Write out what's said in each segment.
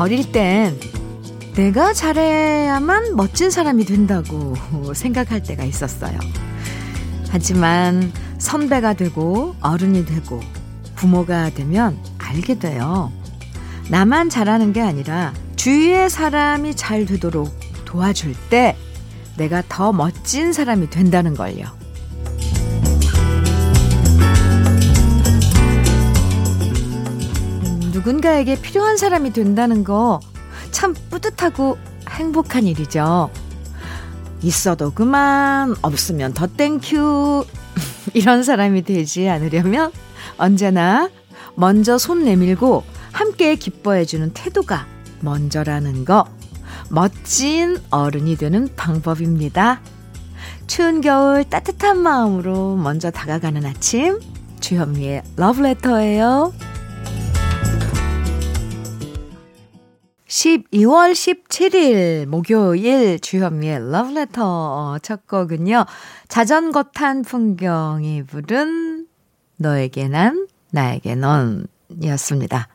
어릴 땐 내가 잘해야만 멋진 사람이 된다고 생각할 때가 있었어요. 하지만 선배가 되고 어른이 되고 부모가 되면 알게 돼요. 나만 잘하는 게 아니라 주위의 사람이 잘 되도록 도와줄 때 내가 더 멋진 사람이 된다는 걸요. 누군가에게 필요한 사람이 된다는 거 참 뿌듯하고 행복한 일이죠. 있어도 그만, 없으면 더 땡큐. 이런 사람이 되지 않으려면 언제나 먼저 손 내밀고 함께 기뻐해주는 태도가 먼저라는 거. 멋진 어른이 되는 방법입니다. 추운 겨울 따뜻한 마음으로 먼저 다가가는 아침, 주현미의 러브레터예요. 12월 17일 목요일 주현미의 러브레터 첫 곡은요. 자전거 탄 풍경이 부른 너에게 난 나에게 넌 이었습니다.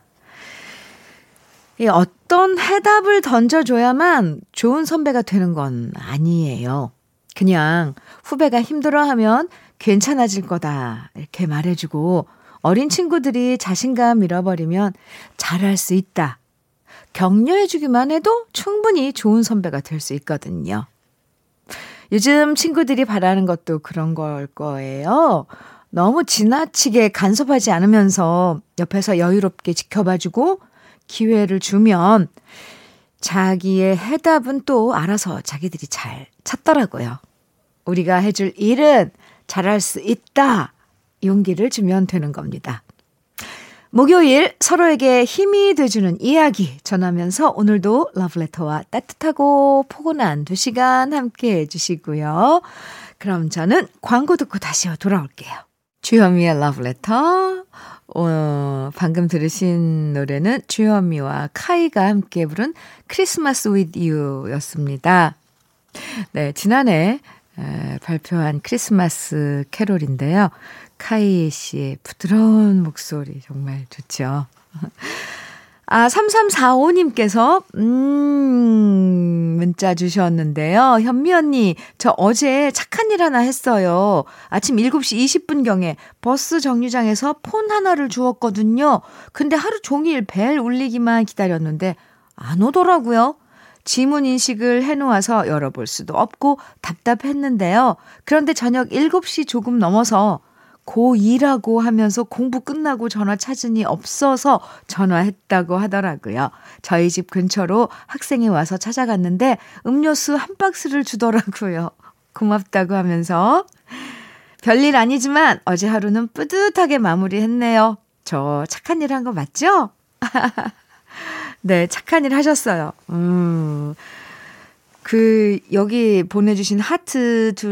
어떤 해답을 던져줘야만 좋은 선배가 되는 건 아니에요. 그냥 후배가 힘들어하면 괜찮아질 거다 이렇게 말해주고, 어린 친구들이 자신감 잃어버리면 잘할 수 있다 격려해주기만 해도 충분히 좋은 선배가 될 수 있거든요. 요즘 친구들이 바라는 것도 그런 걸 거예요. 너무 지나치게 간섭하지 않으면서 옆에서 여유롭게 지켜봐주고 기회를 주면 자기의 해답은 또 알아서 자기들이 잘 찾더라고요. 우리가 해줄 일은 잘할 수 있다. 용기를 주면 되는 겁니다. 목요일 서로에게 힘이 돼주는 이야기 전하면서 오늘도 러브레터와 따뜻하고 포근한 2시간 함께해 주시고요. 그럼 저는 광고 듣고 다시 돌아올게요. 주현미의 러브레터. 방금 들으신 노래는 주현미와 카이가 함께 부른 크리스마스 with you 였습니다. 네, 지난해 발표한 크리스마스 캐롤인데요. 카이 씨의 부드러운 목소리 정말 좋죠. 아, 3345님께서 문자 주셨는데요. 현미 언니, 저 어제 착한 일 하나 했어요. 아침 7시 20분경에 버스 정류장에서 폰 하나를 주웠거든요. 근데 하루 종일 벨 울리기만 기다렸는데 안 오더라고요. 지문 인식을 해놓아서 열어볼 수도 없고 답답했는데요. 그런데 저녁 7시 조금 넘어서 고2라고 하면서 공부 끝나고 전화 찾으니 없어서 전화했다고 하더라고요. 저희 집 근처로 학생이 와서 찾아갔는데 음료수 한 박스를 주더라고요. 고맙다고 하면서 별일 아니지만 어제 하루는 뿌듯하게 마무리했네요. 저 착한 일 한 거 맞죠? 네, 착한 일 하셨어요. 여기 보내주신 하트 2, 4,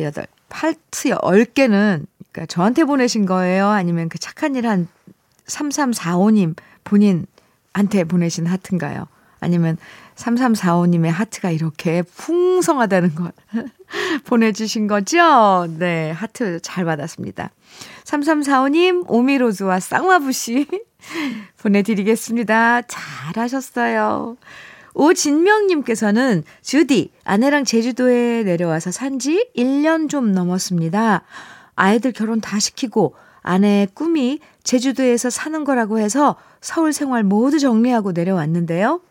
6, 8 하트 10개는 그러니까 저한테 보내신 거예요? 아니면 그 착한 일 한 3345님 본인한테 보내신 하트인가요? 아니면 3345님의 하트가 이렇게 풍성하다는 걸 보내주신 거죠? 네, 하트 잘 받았습니다. 3345님, 오미로즈와 쌍화부시 보내드리겠습니다. 잘하셨어요. 오진명님께서는 주디, 아내랑 제주도에 내려와서 산지 1년 좀 넘었습니다. 아이들 결혼 다 시키고 아내의 꿈이 제주도에서 사는 거라고 해서 서울 생활 모두 정리하고 내려왔는데요.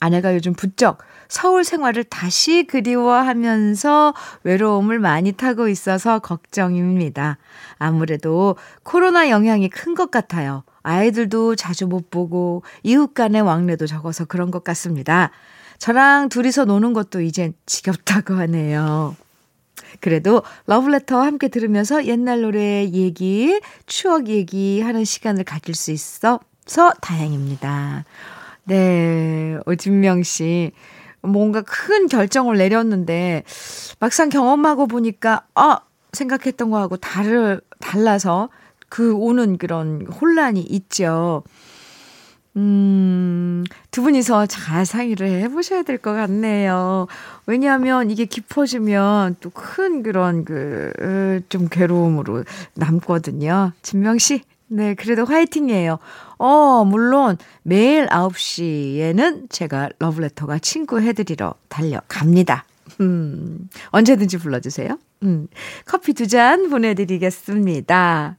아내가 요즘 부쩍 서울 생활을 다시 그리워하면서 외로움을 많이 타고 있어서 걱정입니다. 아무래도 코로나 영향이 큰 것 같아요. 아이들도 자주 못 보고 이웃 간의 왕래도 적어서 그런 것 같습니다. 저랑 둘이서 노는 것도 이젠 지겹다고 하네요. 그래도 러브레터와 함께 들으면서 옛날 노래 얘기, 추억 얘기하는 시간을 가질 수 있어서 다행입니다. 네, 오진명 씨. 뭔가 큰 결정을 내렸는데 막상 경험하고 보니까 생각했던 거하고 달라서 그 오는 그런 혼란이 있죠. 두 분이서 잘 상의를 해보셔야 될 것 같네요. 왜냐하면 이게 깊어지면 또 큰 그런 좀 괴로움으로 남거든요. 진명 씨, 네, 그래도 화이팅이에요. 물론 매일 9시에는 제가 러브레터가 친구해드리러 달려갑니다. 언제든지 불러주세요. 커피 2잔 보내드리겠습니다.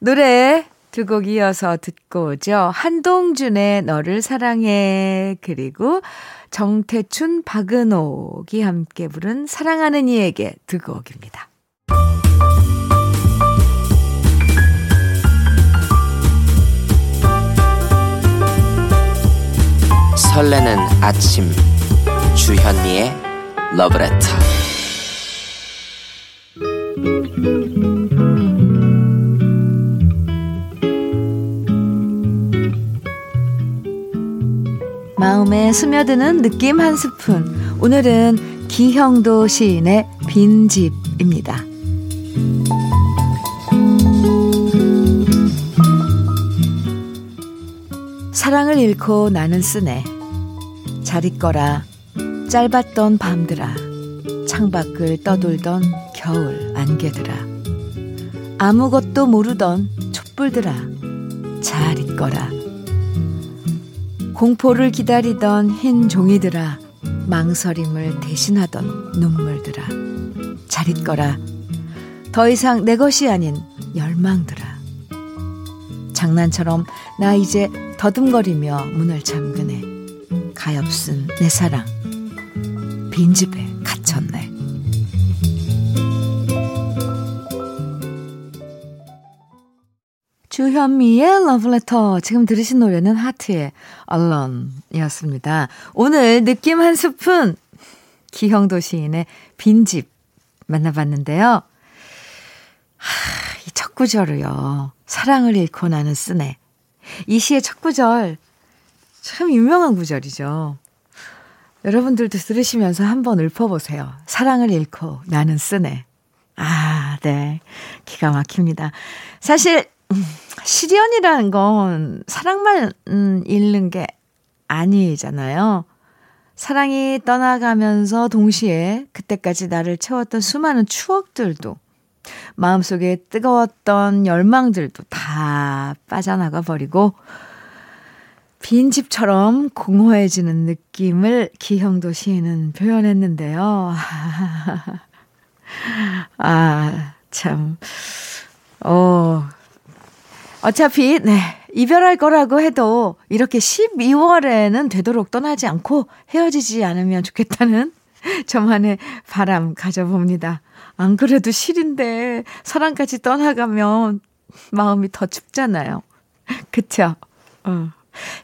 노래 두 곡 이어서 듣고 오죠. 한동준의 너를 사랑해, 그리고 정태춘, 박은옥이 함께 부른 사랑하는 이에게 두 곡입니다. 설레는 아침 주현미의 러브레터. 마음에 스며드는 느낌 한 스푼. 오늘은 기형도 시인의 빈집입니다. 사랑을 잃고 나는 쓰네. 잘 있거라. 짧았던 밤들아. 창밖을 떠돌던 겨울 안개들아. 아무것도 모르던 촛불들아. 잘 있거라. 공포를 기다리던 흰 종이들아. 망설임을 대신하던 눈물들아. 잘 있거라. 더 이상 내 것이 아닌 열망들아. 장난처럼 나 이제 더듬거리며 문을 잠그네. 가엾은 내 사랑 빈집에 갇혔네. 주현미의 러브레터. 지금 들으신 노래는 하트의 Alone이었습니다. 오늘 느낌 한 스푼, 기형도 시인의 빈집 만나봤는데요. 이 첫 구절을요. 사랑을 잃고 나는 쓰네. 이 시의 첫 구절 참 유명한 구절이죠. 여러분들도 들으시면서 한번 읊어보세요. 사랑을 잃고 나는 쓰네. 아, 네. 기가 막힙니다. 사실 실연이라는 건 사랑만 잃는 게 아니잖아요. 사랑이 떠나가면서 동시에 그때까지 나를 채웠던 수많은 추억들도, 마음속에 뜨거웠던 열망들도 다 빠져나가 버리고 빈집처럼 공허해지는 느낌을 기형도 시인은 표현했는데요. 아, 참. 어차피, 네. 이별할 거라고 해도 이렇게 12월에는 되도록 떠나지 않고 헤어지지 않으면 좋겠다는 저만의 바람 가져봅니다. 안 그래도 실인데 사랑까지 떠나가면 마음이 더 춥잖아요. 그쵸?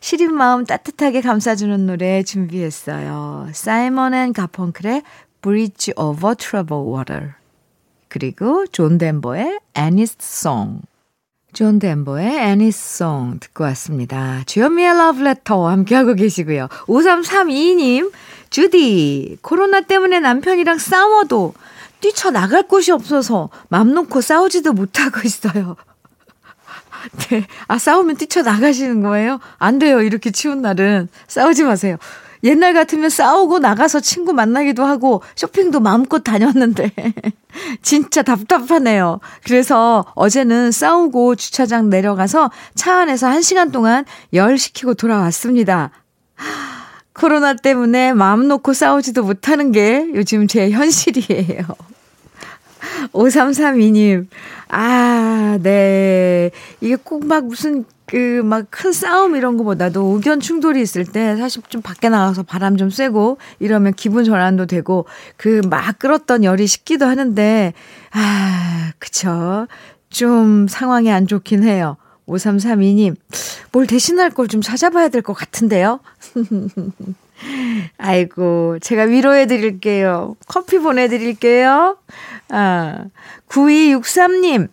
시린 마음 따뜻하게 감싸주는 노래 준비했어요. 사이먼 앤 가펑클의 Bridge Over Troubled Water, 그리고 존 덴버의 Annie's Song. 존 덴버의 Annie's Song 듣고 왔습니다. 주현미의 러브레터 함께하고 계시고요. 5332님, 주디, 코로나 때문에 남편이랑 싸워도 뛰쳐나갈 곳이 없어서 맘 놓고 싸우지도 못하고 있어요. 네. 아, 싸우면 뛰쳐나가시는 거예요? 안 돼요. 이렇게 추운 날은. 싸우지 마세요. 옛날 같으면 싸우고 나가서 친구 만나기도 하고 쇼핑도 마음껏 다녔는데 진짜 답답하네요. 그래서 어제는 싸우고 주차장 내려가서 차 안에서 1시간 동안 열 식히고 돌아왔습니다. 코로나 때문에 마음 놓고 싸우지도 못하는 게 요즘 제 현실이에요. 5332님, 아, 네. 이게 꼭 막 무슨, 큰 싸움 이런 거보다도 의견 충돌이 있을 때 사실 좀 밖에 나가서 바람 좀 쐬고 이러면 기분 전환도 되고 막 끓었던 열이 식기도 하는데, 아, 그쵸. 좀 상황이 안 좋긴 해요. 5332님, 뭘 대신할 걸 좀 찾아봐야 될 것 같은데요? 아이고, 제가 위로해드릴게요. 커피 보내드릴게요. 아, 9263님,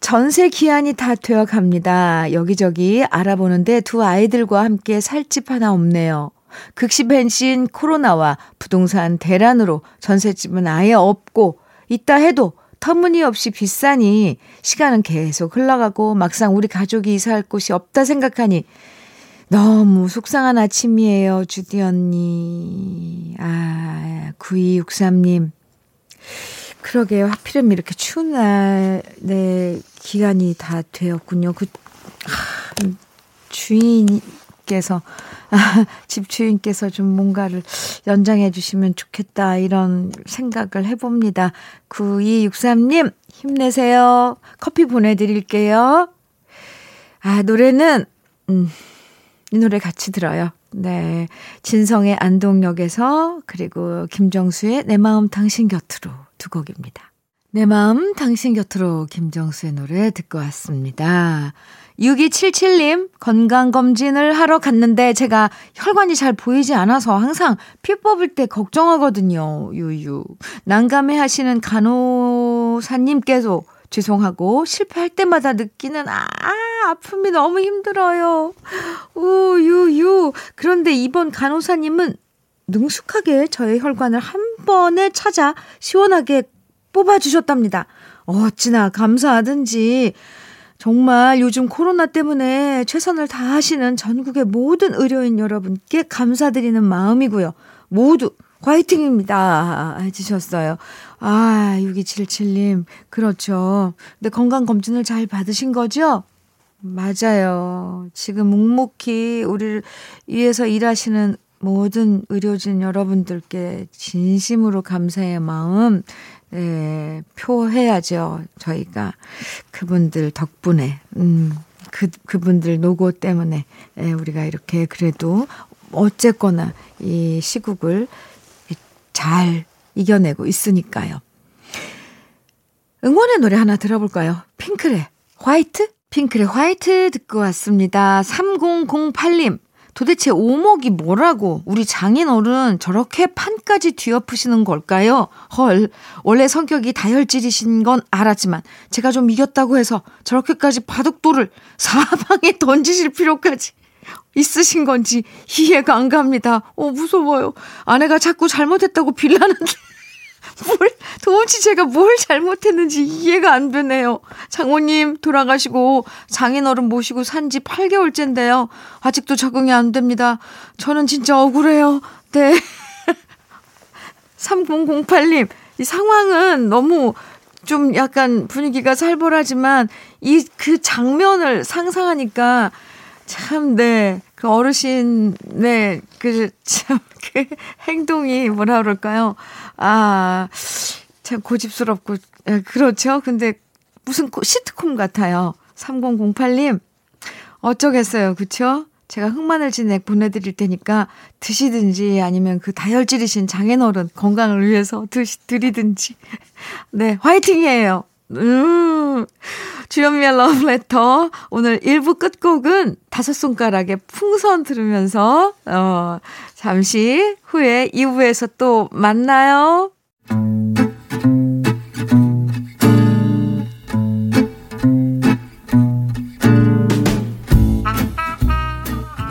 전세 기한이 다 되어갑니다. 여기저기 알아보는데 두 아이들과 함께 살 집 하나 없네요. 극시 벤신 코로나와 부동산 대란으로 전세집은 아예 없고 있다 해도 터무니없이 비싸니 시간은 계속 흘러가고 막상 우리 가족이 이사할 곳이 없다 생각하니 너무 속상한 아침이에요, 주디 언니. 아, 9263님. 그러게요. 하필이면 이렇게 추운 날, 네, 기간이 다 되었군요. 주인께서, 집 주인께서 좀 뭔가를 연장해 주시면 좋겠다, 이런 생각을 해봅니다. 9263님, 힘내세요. 커피 보내드릴게요. 아, 노래는, 이 노래 같이 들어요. 네. 진성의 안동역에서, 그리고 김정수의 내 마음 당신 곁으로 두 곡입니다. 내 마음 당신 곁으로 김정수의 노래 듣고 왔습니다. 6277님, 건강검진을 하러 갔는데 제가 혈관이 잘 보이지 않아서 항상 피 뽑을 때 걱정하거든요. 유유. 난감해 하시는 간호사님께서 죄송하고 실패할 때마다 느끼는 아픔이 너무 힘들어요. 우유유. 그런데 이번 간호사님은 능숙하게 저의 혈관을 한 번에 찾아 시원하게 뽑아주셨답니다. 어찌나 감사하든지 정말 요즘 코로나 때문에 최선을 다하시는 전국의 모든 의료인 여러분께 감사드리는 마음이고요. 모두 화이팅입니다 해주셨어요. 아, 6277님, 그렇죠. 근데 건강검진을 잘 받으신 거죠? 맞아요. 지금 묵묵히 우리를 위해서 일하시는 모든 의료진 여러분들께 진심으로 감사의 마음, 네, 표해야죠. 저희가 그분들 덕분에, 그분들 노고 때문에, 네, 우리가 이렇게 그래도 어쨌거나 이 시국을 잘 이겨내고 있으니까요. 응원의 노래 하나 들어볼까요? 핑클의 화이트? 핑클의 화이트 듣고 왔습니다. 3008님, 도대체 오목이 뭐라고 우리 장인어른 저렇게 판까지 뒤엎으시는 걸까요? 헐, 원래 성격이 다혈질이신 건 알았지만 제가 좀 이겼다고 해서 저렇게까지 바둑돌을 사방에 던지실 필요까지 있으신 건지 이해가 안 갑니다. 무서워요. 아내가 자꾸 잘못했다고 빌라는데 도무지 제가 뭘 잘못했는지 이해가 안 되네요. 장모님 돌아가시고 장인어른 모시고 산 지 8개월째인데요. 아직도 적응이 안 됩니다. 저는 진짜 억울해요. 네. 3008님, 이 상황은 너무 좀 약간 분위기가 살벌하지만 이 그 장면을 상상하니까 참, 네, 그 어르신, 네, 그, 참, 그 행동이 뭐라 그럴까요? 아, 참 고집스럽고, 그렇죠. 근데 무슨 시트콤 같아요. 3008님, 어쩌겠어요. 그쵸? 제가 흑마늘 진액 보내드릴 테니까 드시든지 아니면 그 다혈질이신 장인어른 건강을 위해서 드리든지. 네, 화이팅이에요. 주현미의 러브레터 오늘 1부 끝곡은 다섯 손가락의 풍선 들으면서 잠시 후에 2부에서 또 만나요.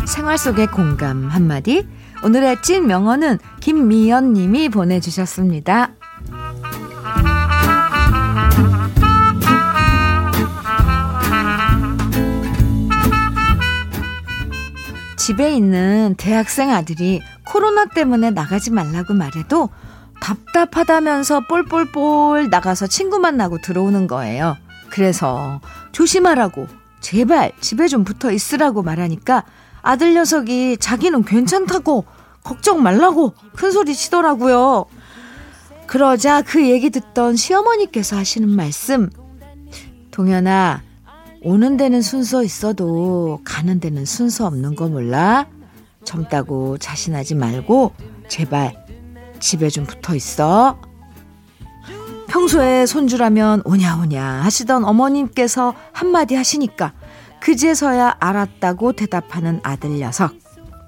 생활 속의 공감 한마디, 오늘의 찐 명언은 김미연 님이 보내주셨습니다. 집에 있는 대학생 아들이 코로나 때문에 나가지 말라고 말해도 답답하다면서 뽈뽈뽈 나가서 친구 만나고 들어오는 거예요. 그래서 조심하라고 제발 집에 좀 붙어 있으라고 말하니까 아들 녀석이 자기는 괜찮다고 걱정 말라고 큰소리 치더라고요. 그러자 그 얘기 듣던 시어머니께서 하시는 말씀, 동현아, 오는 데는 순서 있어도 가는 데는 순서 없는 거 몰라? 젊다고 자신하지 말고 제발 집에 좀 붙어 있어. 평소에 손주라면 오냐오냐 하시던 어머님께서 한마디 하시니까 그제서야 알았다고 대답하는 아들 녀석.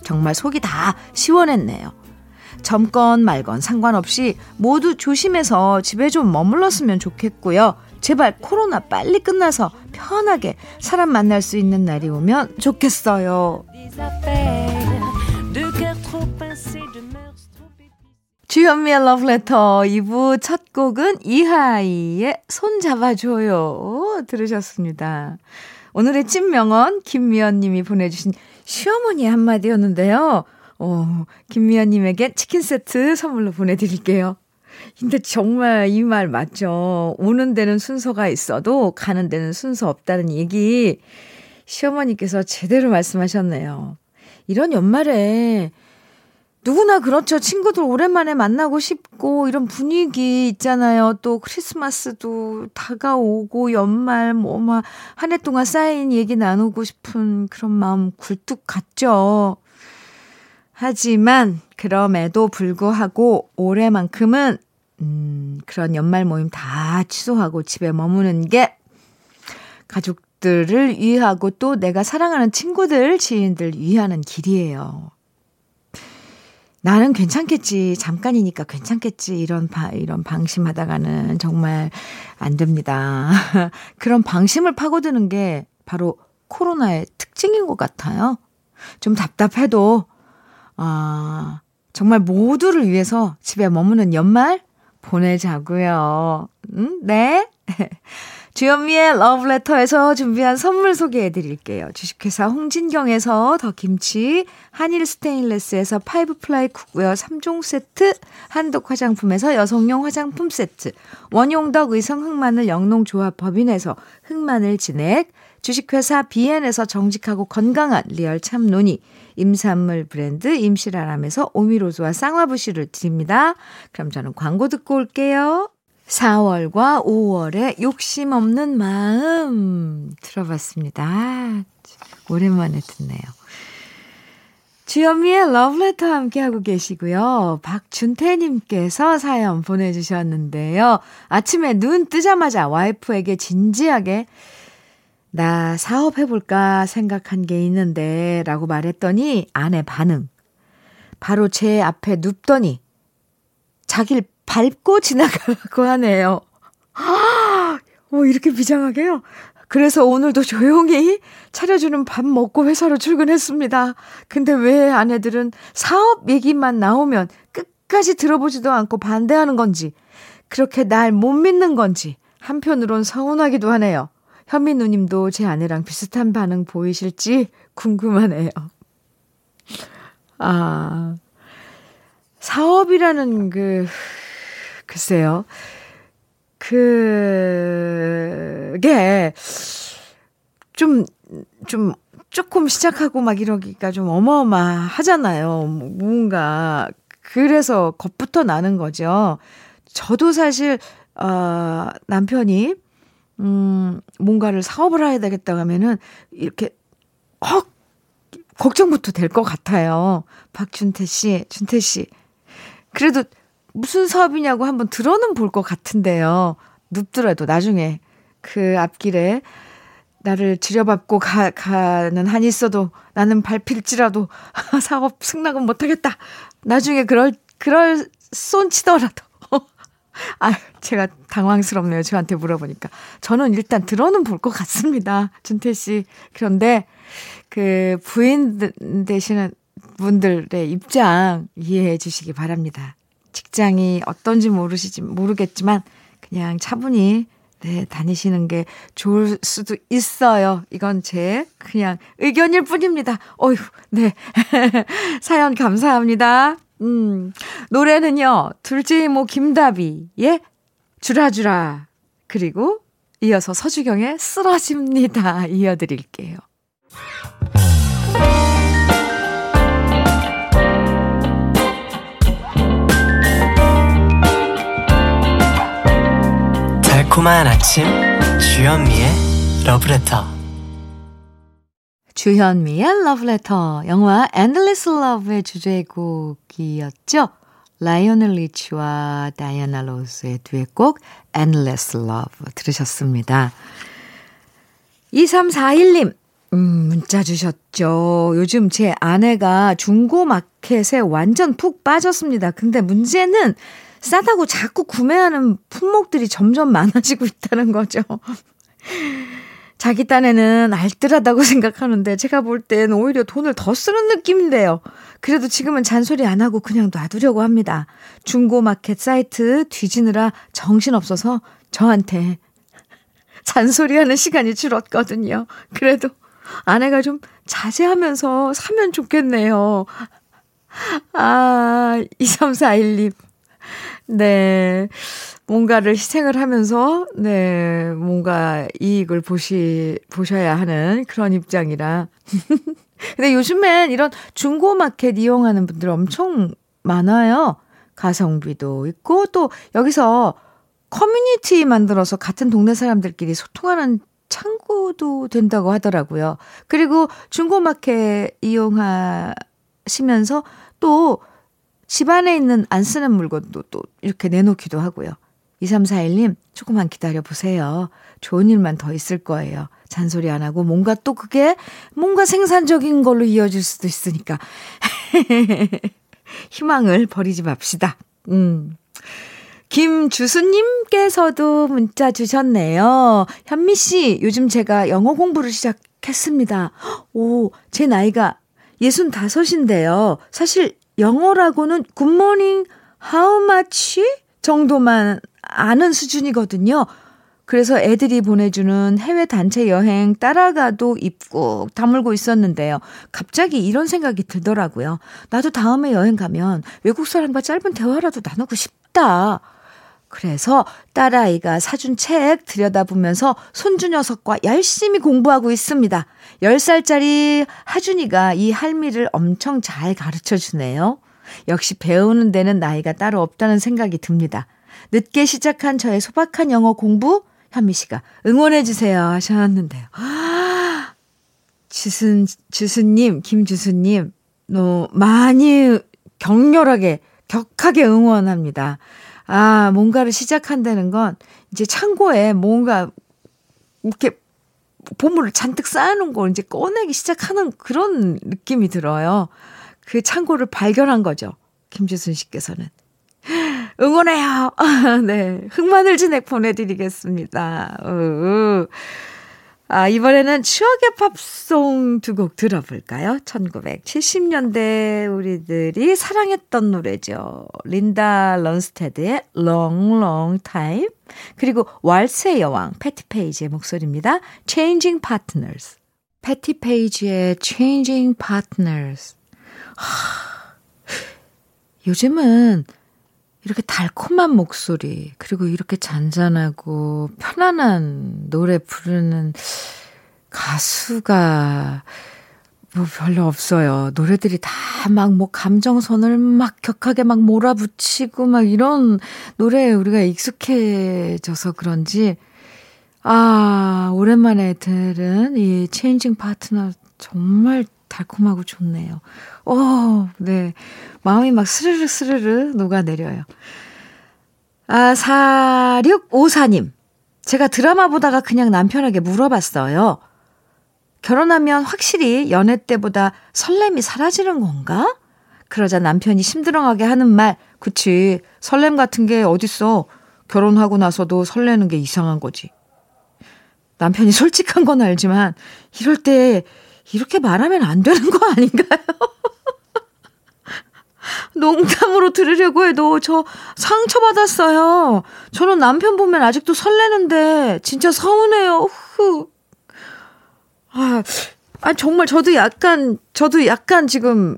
정말 속이 다 시원했네요. 젊건 말건 상관없이 모두 조심해서 집에 좀 머물렀으면 좋겠고요. 제발 코로나 빨리 끝나서 편하게 사람 만날 수 있는 날이 오면 좋겠어요. 주현미의 러브레터 2부 첫 곡은 이하이의 손 잡아줘요 들으셨습니다. 오늘의 찐명언 김미연님이 보내주신 시어머니의 한마디였는데요. 김미연님에게 치킨 세트 선물로 보내드릴게요. 근데 정말 이 말 맞죠. 오는 데는 순서가 있어도 가는 데는 순서 없다는 얘기 시어머니께서 제대로 말씀하셨네요. 이런 연말에 누구나 그렇죠. 친구들 오랜만에 만나고 싶고 이런 분위기 있잖아요. 또 크리스마스도 다가오고 연말 뭐 한 해 동안 쌓인 얘기 나누고 싶은 그런 마음 굴뚝 같죠. 하지만 그럼에도 불구하고 올해만큼은 그런 연말 모임 다 취소하고 집에 머무는 게 가족들을 위하고 또 내가 사랑하는 친구들, 지인들 위하는 길이에요. 나는 괜찮겠지, 잠깐이니까 괜찮겠지, 이런 방심하다가는 정말 안 됩니다. 그런 방심을 파고드는 게 바로 코로나의 특징인 것 같아요. 좀 답답해도 정말 모두를 위해서 집에 머무는 연말 보내자고요. 네. 주현미의 러브레터에서 준비한 선물 소개해드릴게요. 주식회사 홍진경에서 더김치, 한일 스테인레스에서 파이브플라이 쿡웨어 3종 세트, 한독 화장품에서 여성용 화장품 세트, 원용덕 의성 흑마늘 영농조합 법인에서 흑마늘 진액, 주식회사 비엔에서 정직하고 건강한 리얼 참논이, 임산물 브랜드 임실아람에서 오미로즈와 쌍화부시를 드립니다. 그럼 저는 광고 듣고 올게요. 4월과 5월에 욕심 없는 마음 들어봤습니다. 오랜만에 듣네요. 주현미의 러브레터 함께하고 계시고요. 박준태님께서 사연 보내주셨는데요. 아침에 눈 뜨자마자 와이프에게 진지하게 나 사업해볼까 생각한 게 있는데 라고 말했더니 아내 반응. 바로 제 앞에 눕더니 자기를 밟고 지나가라고 하네요. 이렇게 비장하게요? 그래서 오늘도 조용히 차려주는 밥 먹고 회사로 출근했습니다. 근데 왜 아내들은 사업 얘기만 나오면 끝까지 들어보지도 않고 반대하는 건지, 그렇게 날 못 믿는 건지 한편으론 서운하기도 하네요. 현미 누님도 제 아내랑 비슷한 반응 보이실지 궁금하네요. 사업이라는 글쎄요. 그게 조금 시작하고 막 이러기가 좀 어마어마하잖아요. 뭔가. 그래서 겁부터 나는 거죠. 저도 사실 남편이 뭔가를 사업을 해야 되겠다고 하면은 이렇게 걱정부터 될 것 같아요. 준태 씨. 그래도 무슨 사업이냐고 한번 들어는 볼 것 같은데요. 눕더라도 나중에 그 앞길에 나를 들여밟고 가는 한이 있어도 나는 밟힐지라도 사업 승낙은 못하겠다. 나중에 그럴 쏜치더라도. 제가 당황스럽네요. 저한테 물어보니까. 저는 일단 들어는 볼 것 같습니다. 준태 씨. 그런데 그 부인 되시는 분들의 입장 이해해 주시기 바랍니다. 직장이 어떤지 모르겠지만 그냥 차분히 다니시는 게 좋을 수도 있어요. 이건 제 그냥 의견일 뿐입니다. 사연 감사합니다. 노래는요. 둘째 이모 김다비의 주라주라, 그리고 이어서 서주경의 쓰러집니다 이어드릴게요. 달콤한 아침 주현미의 러브레터. 주현미의 러브레터. 영화 엔들리스 러브의 주제곡이었죠. 라이오넬 리치와 다이애나 로스의 듀엣곡 엔들리스 러브 들으셨습니다. 2341님 문자 주셨죠. 요즘 제 아내가 중고마켓에 완전 푹 빠졌습니다. 근데 문제는 싸다고 자꾸 구매하는 품목들이 점점 많아지고 있다는 거죠. 자기 딴에는 알뜰하다고 생각하는데 제가 볼 땐 오히려 돈을 더 쓰는 느낌인데요. 그래도 지금은 잔소리 안 하고 그냥 놔두려고 합니다. 중고마켓 사이트 뒤지느라 정신없어서 저한테 잔소리하는 시간이 줄었거든요. 그래도 아내가 좀 자제하면서 사면 좋겠네요. 2341님. 네. 뭔가를 희생을 하면서, 네, 뭔가 이익을 보셔야 하는 그런 입장이라. 근데 요즘엔 이런 중고마켓 이용하는 분들 엄청 많아요. 가성비도 있고, 또 여기서 커뮤니티 만들어서 같은 동네 사람들끼리 소통하는 창구도 된다고 하더라고요. 그리고 중고마켓 이용하시면서 또 집안에 있는 안 쓰는 물건도 또 이렇게 내놓기도 하고요. 2341님, 조금만 기다려보세요. 좋은 일만 더 있을 거예요. 잔소리 안 하고 뭔가 또 그게 뭔가 생산적인 걸로 이어질 수도 있으니까. 희망을 버리지 맙시다. 김주수님께서도 문자 주셨네요. 현미 씨, 요즘 제가 영어 공부를 시작했습니다. 오, 제 나이가 65인데요. 사실 영어라고는 굿모닝, how much 정도만 아는 수준이거든요. 그래서 애들이 보내주는 해외 단체 여행 따라가도 입국 다물고 있었는데요. 갑자기 이런 생각이 들더라고요. 나도 다음에 여행 가면 외국 사람과 짧은 대화라도 나누고 싶다. 그래서 딸아이가 사준 책 들여다보면서 손주 녀석과 열심히 공부하고 있습니다. 10살짜리 하준이가 이 할미를 엄청 잘 가르쳐주네요. 역시 배우는 데는 나이가 따로 없다는 생각이 듭니다. 늦게 시작한 저의 소박한 영어 공부, 현미 씨가 응원해 주세요 하셨는데요. 아, 주수님, 김주수님, 많이 격렬하게, 격하게 응원합니다. 아, 뭔가를 시작한다는 건 이제 창고에 뭔가 이렇게 보물을 잔뜩 쌓아놓은 걸 이제 꺼내기 시작하는 그런 느낌이 들어요. 그 창고를 발견한 거죠, 김주순 씨께서는. 응원해요. 네, 흑마늘 진액 보내드리겠습니다. 아, 이번에는 추억의 팝송 두 곡 들어볼까요? 1970년대 우리들이 사랑했던 노래죠. 린다 런스테드의 Long Long Time, 그리고 왈츠의 여왕 패티 페이지의 목소리입니다. Changing Partners. 패티 페이지의 Changing Partners. 하, 요즘은 이렇게 달콤한 목소리, 그리고 이렇게 잔잔하고 편안한 노래 부르는 가수가 뭐 별로 없어요. 노래들이 다 막 뭐 감정선을 막 격하게 막 몰아붙이고 막 이런 노래에 우리가 익숙해져서 그런지, 아, 오랜만에 들은 이 체인징 파트너 정말 달콤하고 좋네요. 오, 네. 마음이 막 스르르 스르르 녹아내려요. 아, 4654님. 제가 드라마 보다가 그냥 남편에게 물어봤어요. 결혼하면 확실히 연애 때보다 설렘이 사라지는 건가? 그러자 남편이 심드렁하게 하는 말. 그치, 설렘 같은 게 어딨어. 결혼하고 나서도 설레는 게 이상한 거지. 남편이 솔직한 건 알지만 이럴 때 이렇게 말하면 안 되는 거 아닌가요? 농담으로 들으려고 해도 저 상처받았어요. 저는 남편 보면 아직도 설레는데 진짜 서운해요. 아, 정말 저도 약간 지금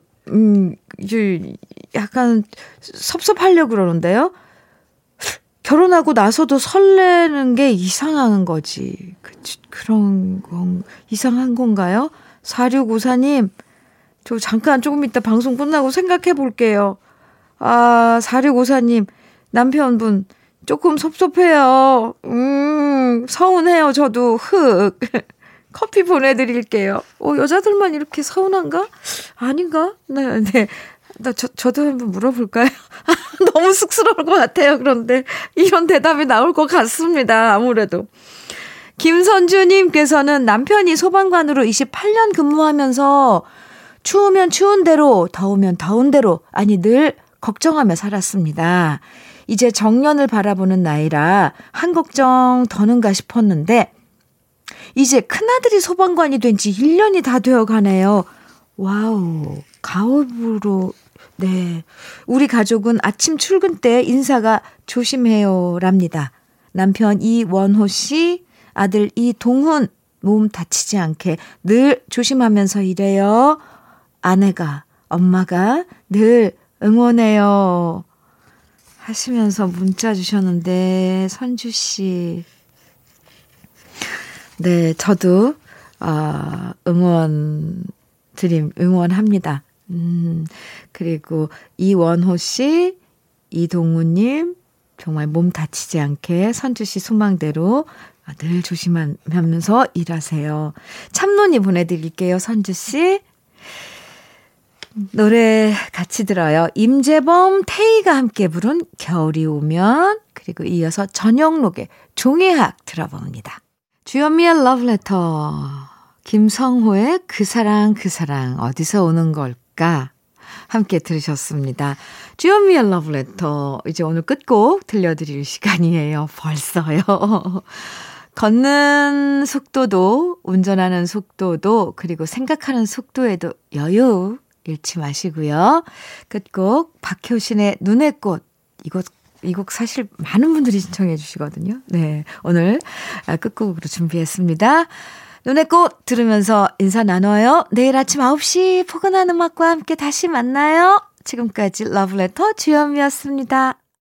약간 섭섭하려고 그러는데요. 결혼하고 나서도 설레는 게 이상한 거지. 이상한 건가요? 4654님, 저 잠깐 조금 이따 방송 끝나고 생각해 볼게요. 아, 4654님, 남편분 조금 섭섭해요. 서운해요, 저도. 커피 보내드릴게요. 여자들만 이렇게 서운한가? 아닌가? 네. 저도 한번 물어볼까요? 너무 쑥스러울 것 같아요. 그런데 이런 대답이 나올 것 같습니다, 아무래도. 김선주님께서는 남편이 소방관으로 28년 근무하면서 추우면 추운 대로, 더우면 더운 대로, 아니 늘 걱정하며 살았습니다. 이제 정년을 바라보는 나이라 한 걱정 더는가 싶었는데 이제 큰아들이 소방관이 된 지 1년이 다 되어가네요. 와우, 가업으로. 네, 우리 가족은 아침 출근 때 인사가 조심해요랍니다. 남편 이원호 씨, 아들 이동훈, 몸 다치지 않게 늘 조심하면서 일해요. 아내가, 엄마가 늘 응원해요. 하시면서 문자 주셨는데 선주씨 네 저도 응원합니다. 그리고 이원호씨 이동우님 정말 몸 다치지 않게 선주씨 소망대로 늘 조심하면서 일하세요. 참론이 보내드릴게요. 선주씨 노래 같이 들어요. 임재범 태희가 함께 부른 겨울이 오면 그리고 이어서 전영록의 종이학 들어봅니다. 주현미의 러브레터 김성호의 그 사랑 어디서 오는 걸까 함께 들으셨습니다. 주현미의 러브레터 이제 오늘 끝곡 들려드릴 시간이에요. 벌써요. 걷는 속도도 운전하는 속도도 그리고 생각하는 속도에도 여유 잃지 마시고요. 끝곡 박효신의 눈의 꽃. 이 곡 사실 많은 분들이 신청해 주시거든요. 네, 오늘 끝곡으로 준비했습니다. 눈의 꽃 들으면서 인사 나눠요. 내일 아침 9시 포근한 음악과 함께 다시 만나요. 지금까지 러브레터 주현미였습니다.